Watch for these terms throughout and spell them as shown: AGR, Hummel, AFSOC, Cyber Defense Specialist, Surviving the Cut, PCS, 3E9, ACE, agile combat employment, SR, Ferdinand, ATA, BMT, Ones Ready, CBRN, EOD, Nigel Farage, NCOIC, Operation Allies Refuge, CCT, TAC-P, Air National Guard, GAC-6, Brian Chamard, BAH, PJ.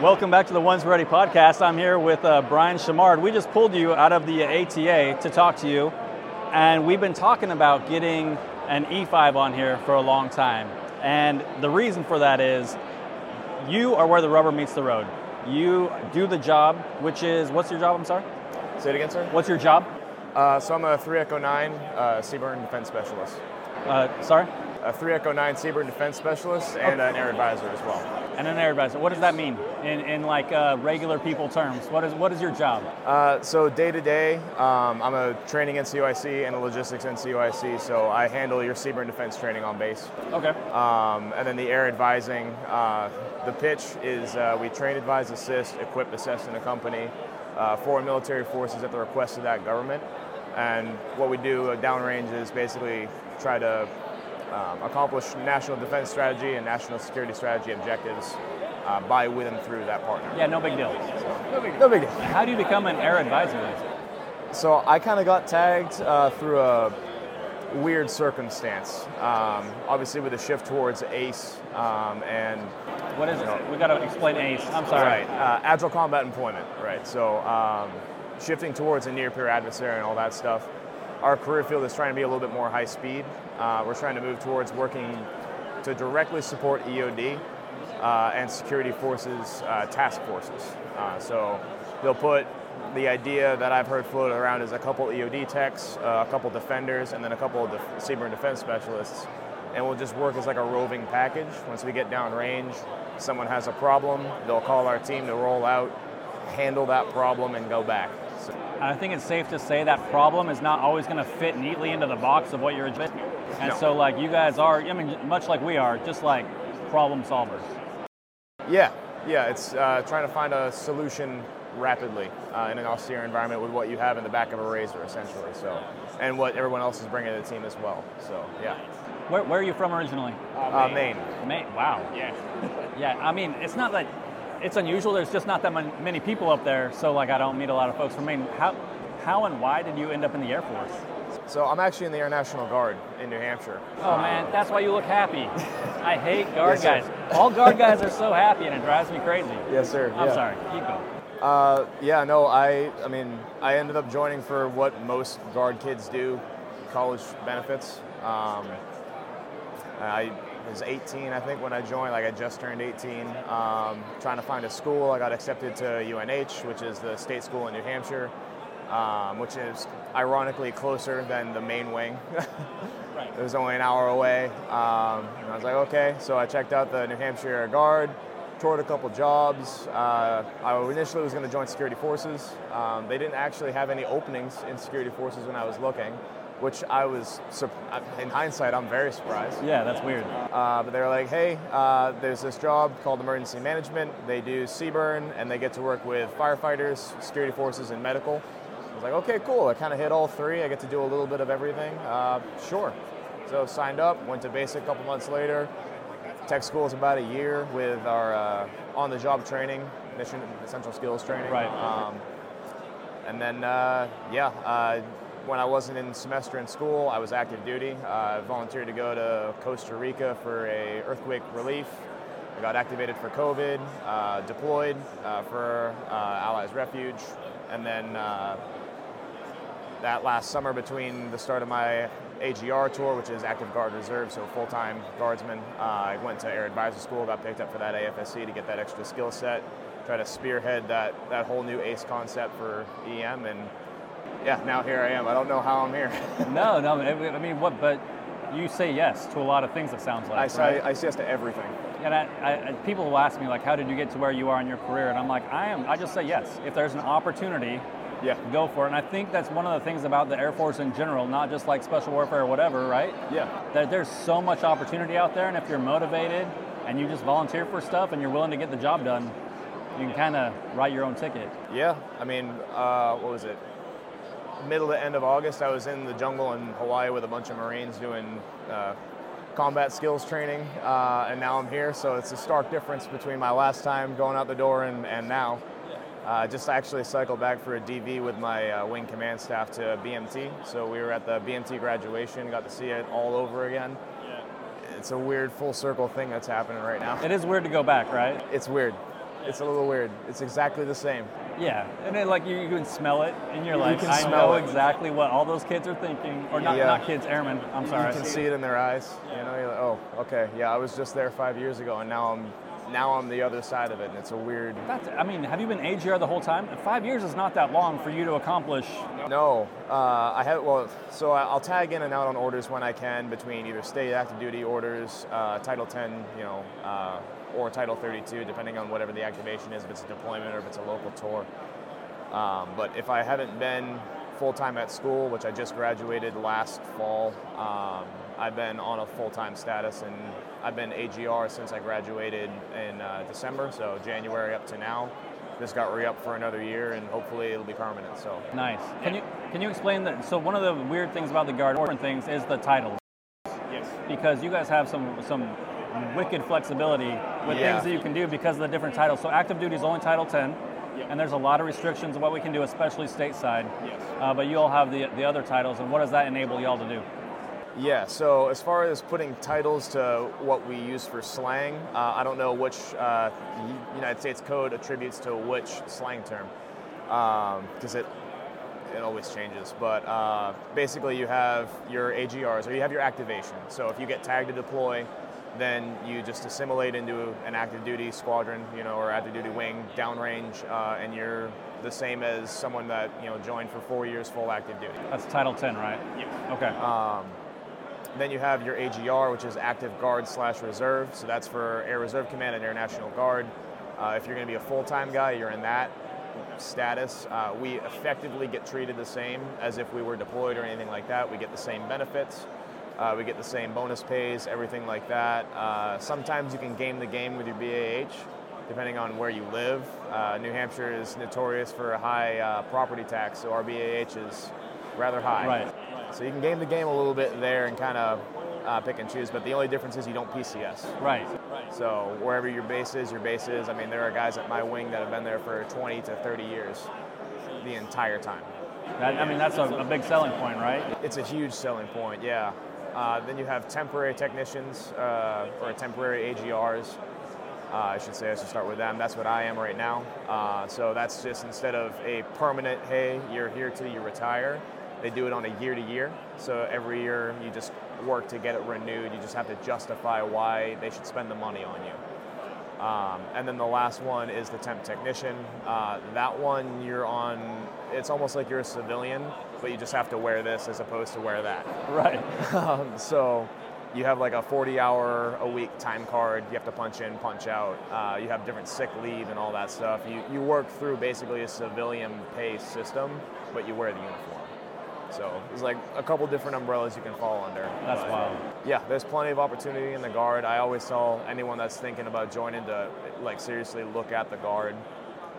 Welcome back to the Ones Ready podcast. I'm here with Brian Chamard. We just pulled you out of the ATA to talk to you, and we've been talking about getting an E5 on here for a long time. And the reason for that is you are where the rubber meets the road. You do the job, which is, what's your job, I'm sorry? Say it again, sir. What's your job? So I'm a 3E9 CBRN Defense Specialist. Sorry? A 3E9 CBRN Defense Specialist and an Air Advisor as well. And an Air Advisor. What does that mean in regular people terms? What is your job? So day to day, I'm a training NCOIC and a logistics NCOIC, so I handle your CBRN Defense training on base. Okay. And then the Air Advising, the pitch is we train, advise, assist, equip, assess, and accompany foreign military forces at the request of that government. And what we do downrange is basically try to accomplish national defense strategy and national security strategy objectives by, with, and through that partner. Yeah, no big deal. No big deal. How do you become an Air Advisor? So I kind of got tagged through a weird circumstance. Obviously, with a shift towards ACE and... What is it? We got to explain ACE. I'm sorry. Right. Agile combat employment, right? So shifting towards a near-peer adversary and all that stuff. Our career field is trying to be a little bit more high speed. We're trying to move towards working to directly support EOD and security forces task forces. So they'll put the idea that I've heard floated around is a couple EOD techs, a couple defenders, and then a couple of CBRN Defense Specialists. And we'll just work as like a roving package. Once we get downrange, someone has a problem, they'll call our team to roll out, handle that problem, and go back. So. I think it's safe to say that problem is not always going to fit neatly into the box of what you're doing. And no. So like you guys are, I mean, much like we are, just like problem solvers. Yeah, it's trying to find a solution rapidly in an austere environment with what you have in the back of a razor, essentially. So, and what everyone else is bringing to the team as well. So, yeah. Where are you from originally? Maine. Wow. Yeah. Yeah. I mean, it's not that it's unusual. There's just not that many people up there. So like, I don't meet a lot of folks from Maine. How and why did you end up in the Air Force? So I'm actually in the Air National Guard in New Hampshire. Oh man, that's why you look happy. I hate guard guys. All guard guys are so happy, and it drives me crazy. Yes, sir. I'm sorry. Keep going. I ended up joining for what most guard kids do, college benefits. I was 18, I think, when I joined. Like, I just turned 18. Trying to find a school. I got accepted to UNH, which is the state school in New Hampshire, which is ironically closer than the main wing. Right. It was only an hour away. And I was like, okay. So I checked out the New Hampshire Air Guard, toured a couple jobs. I initially was going to join security forces. They didn't actually have any openings in security forces when I was looking. Which I was, in hindsight, I'm very surprised. Yeah, that's weird. But they were like, hey, there's this job called emergency management. They do CBRN, and they get to work with firefighters, security forces, and medical. I was like, okay, cool. I kind of hit all three. I get to do a little bit of everything. Sure. So signed up, went to basic a couple months later. Tech school is about a year with our on-the-job training, mission essential skills training. Right. And then, when I wasn't in semester in school, I was active duty. I volunteered to go to Costa Rica for a earthquake relief. I got activated for COVID, deployed for Allies Refuge. And then that last summer between the start of my AGR tour, which is Active Guard Reserve, so full-time guardsman, I went to Air Advisor School, got picked up for that AFSC to get that extra skill set, try to spearhead that whole new ACE concept for EM, and yeah, now here I am. I don't know how I'm here. No. I mean, what? But you say yes to a lot of things. It sounds like I say yes to everything. And I people will ask me like, how did you get to where you are in your career? And I'm like, I just say yes. If there's an opportunity, go for it. And I think that's one of the things about the Air Force in general, not just like special warfare or whatever, right? Yeah. That there's so much opportunity out there, and if you're motivated and you just volunteer for stuff and you're willing to get the job done, you can kind of write your own ticket. Yeah. I mean, what was it? Middle to end of August, I was in the jungle in Hawaii with a bunch of Marines doing combat skills training, and now I'm here. So it's a stark difference between my last time going out the door and now. I just actually cycled back for a DV with my wing command staff to BMT. So we were at the BMT graduation, got to see it all over again. It's a weird full circle thing that's happening right now. It is weird to go back, right? It's weird. It's a little weird. It's exactly the same. Yeah, and then like you can smell it, and you're like, I know exactly what all those kids are thinking, or not kids, airmen. I'm sorry. You can see it in their eyes. Yeah. You know, you're like, oh, okay, yeah, I was just there 5 years ago, and now I'm the other side of it, and it's a weird. I mean, have you been AGR the whole time? 5 years is not that long for you to accomplish. No, I have. Well, so I'll tag in and out on orders when I can between either state active duty orders, Title 10, you know. Or Title 32, depending on whatever the activation is, if it's a deployment or if it's a local tour. But if I haven't been full-time at school, which I just graduated last fall, I've been on a full-time status, and I've been AGR since I graduated in December, so January up to now. This got re-up for another year, and hopefully it'll be permanent, so. Nice. Can you explain that? So one of the weird things about the Guard or things is the titles. Yes. Because you guys have some wicked flexibility with things that you can do because of the different titles. So active duty is only Title 10, and there's a lot of restrictions on what we can do, especially stateside. Yes. But you all have the other titles, and what does that enable you all to do? Yeah, so as far as putting titles to what we use for slang, I don't know which United States Code attributes to which slang term, because it always changes, but basically you have your AGRs, or you have your activation. So if you get tagged to deploy, then you just assimilate into an active duty squadron, you know, or active duty wing, downrange, and you're the same as someone that, you know, joined for 4 years full active duty. That's Title 10, right? Yeah. Okay. Then you have your AGR, which is active guard / reserve. So that's for Air Reserve Command and Air National Guard. If you're going to be a full-time guy, you're in that status. We effectively get treated the same as if we were deployed or anything like that. We get the same benefits. We get the same bonus pays, everything like that. Sometimes you can game the game with your BAH, depending on where you live. New Hampshire is notorious for a high property tax, so our BAH is rather high. Right. So you can game the game a little bit there and kind of pick and choose, but the only difference is you don't PCS. Right. So wherever your base is, I mean, there are guys at my wing that have been there for 20 to 30 years the entire time. That's a big selling point, right? It's a huge selling point, yeah. Then you have temporary technicians, or temporary AGRs, I should say. I should start with them. That's what I am right now. So that's just instead of a permanent, hey, you're here till you retire, they do it on a year-to-year. So every year you just work to get it renewed. You just have to justify why they should spend the money on you. And then the last one is the temp technician. That one you're on, it's almost like you're a civilian, but you just have to wear this as opposed to wear that. Right. So you have like a 40-hour-a-week time card. You have to punch in, punch out. You have different sick leave and all that stuff. You work through basically a civilian pay system, but you wear the uniform. So there's like a couple different umbrellas you can fall under. That's wild. Yeah, there's plenty of opportunity in the Guard. I always tell anyone that's thinking about joining to like seriously look at the Guard.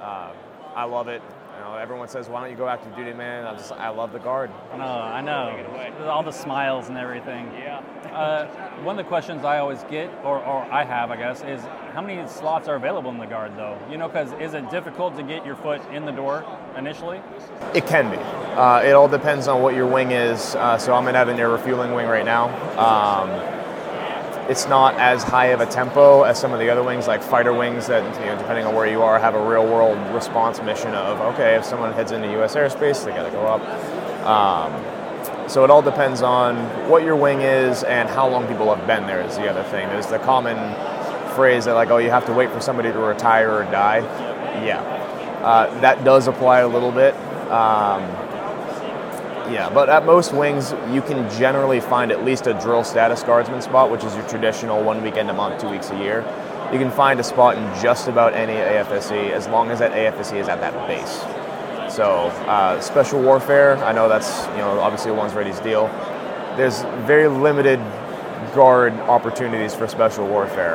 I love it. You know, everyone says, "Why don't you go active duty, man?" I love the Guard. I know. All the smiles and everything. Yeah. One of the questions I always get, or I have, I guess, is how many slots are available in the Guard, though? You know, because is it difficult to get your foot in the door initially? It can be. It all depends on what your wing is. So I'm in Evan, your refueling wing right now. It's not as high of a tempo as some of the other wings, like fighter wings that, you know, depending on where you are, have a real-world response mission of, okay, if someone heads into U.S. airspace, they got to go up. So it all depends on what your wing is and how long people have been there is the other thing. There's the common phrase that, like, oh, you have to wait for somebody to retire or die. Yeah. That does apply a little bit. Yeah, but at most wings, you can generally find at least a drill status guardsman spot, which is your traditional 1 weekend a month, 2 weeks a year. You can find a spot in just about any AFSC as long as that AFSC is at that base. So special warfare, I know that's, you know, obviously One's Ready's deal. There's very limited Guard opportunities for special warfare.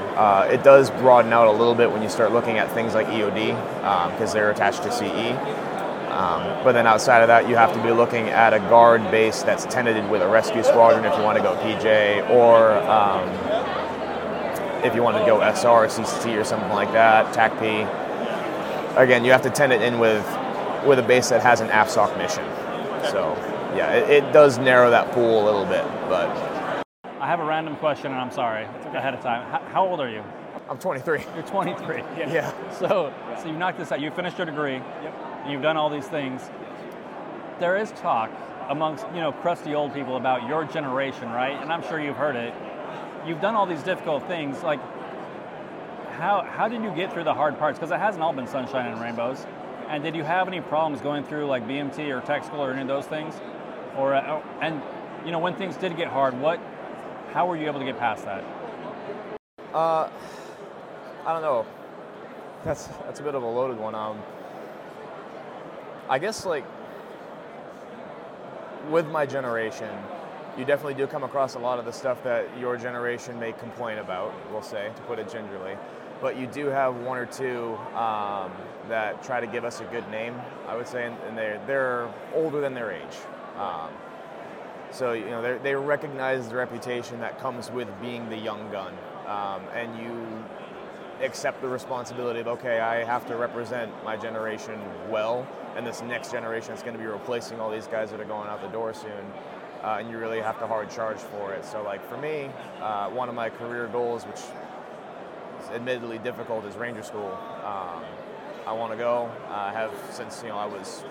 It does broaden out a little bit when you start looking at things like EOD, because they're attached to CE. But then outside of that, you have to be looking at a Guard base that's tenanted with a rescue squadron if you want to go PJ, or if you want to go SR, CCT, or something like that, TAC-P. Again, you have to tend it in with a base that has an AFSOC mission. So, yeah, it does narrow that pool a little bit. But I have a random question, and I'm sorry ahead of time. How old are you? I'm 23. You're 23. Yeah. So you've knocked this out. You finished your degree. Yep. And you've done all these things. There is talk amongst, you know, crusty old people about your generation, right? And I'm sure you've heard it. You've done all these difficult things. Like, how did you get through the hard parts? Because it hasn't all been sunshine and rainbows. And did you have any problems going through like BMT or tech school or any of those things? Or and you know, when things did get hard, how were you able to get past that? I don't know. That's a bit of a loaded one. I guess like with my generation, you definitely do come across a lot of the stuff that your generation may complain about, we'll say, to put it gingerly. But you do have one or two that try to give us a good name, I would say, and they're older than their age. So you know, they recognize the reputation that comes with being the young gun, and you accept the responsibility of, okay, I have to represent my generation well, and this next generation that's going to be replacing all these guys that are going out the door soon, and you really have to hard charge for it. So like for me, one of my career goals, which is admittedly difficult, is Ranger School. I want to go. I have since, you know, I was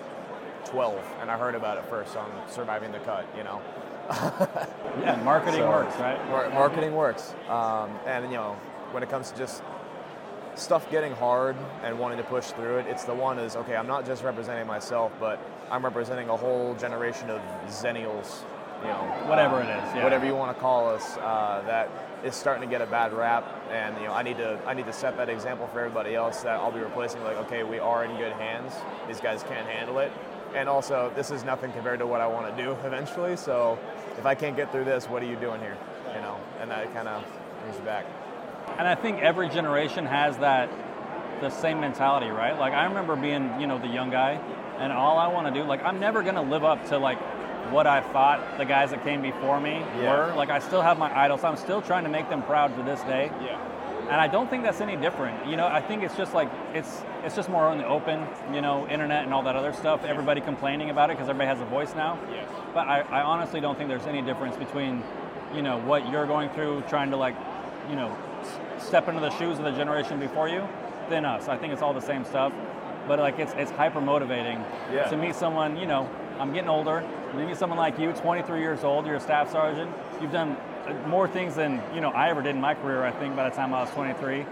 12 and I heard about it first on Surviving the Cut, you know. Yeah, marketing works, right? Marketing works. And you know, when it comes to just stuff getting hard and wanting to push through it, it's the one is, okay, I'm not just representing myself, but I'm representing a whole generation of Xennials, you know. Whatever it is. Yeah. Whatever you want to call us, that is starting to get a bad rap, and you know, I need to set that example for everybody else that I'll be replacing, like, okay, we are in good hands. These guys can't handle it. And also, this is nothing compared to what I want to do eventually. So if I can't get through this, what are you doing here? You know, and that kind of brings you back. And I think every generation has the same mentality, right? Like, I remember being, you know, the young guy, and all I want to do, like, I'm never going to live up to, like, what I thought the guys that came before me were. Like, I still have my idols. I'm still trying to make them proud to this day. Yeah. And I don't think that's any different. You know, I think it's just like, it's just more on the open, you know, internet and all that other stuff. Everybody complaining about it because everybody has a voice now. Yes. But I honestly don't think there's any difference between, you know, what you're going through, trying to, like, you know, step into the shoes of the generation before you, than us. I think it's all the same stuff. But like, it's hyper motivating to meet someone, you know, I'm getting older, maybe someone like you, 23 years old, you're a staff sergeant, you've done more things than, you know, I ever did in my career, I think, by the time I was 23.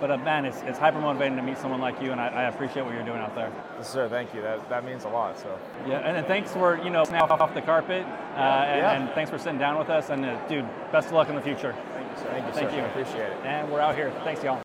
But man, it's hyper motivating to meet someone like you, and I appreciate what you're doing out there. Yes, sir, thank you. That means a lot. So yeah, and thanks for, you know, snapping off the carpet, and thanks for sitting down with us. And dude, best of luck in the future. Thank you, sir. Thank you. I appreciate it. And we're out here. Thanks, y'all.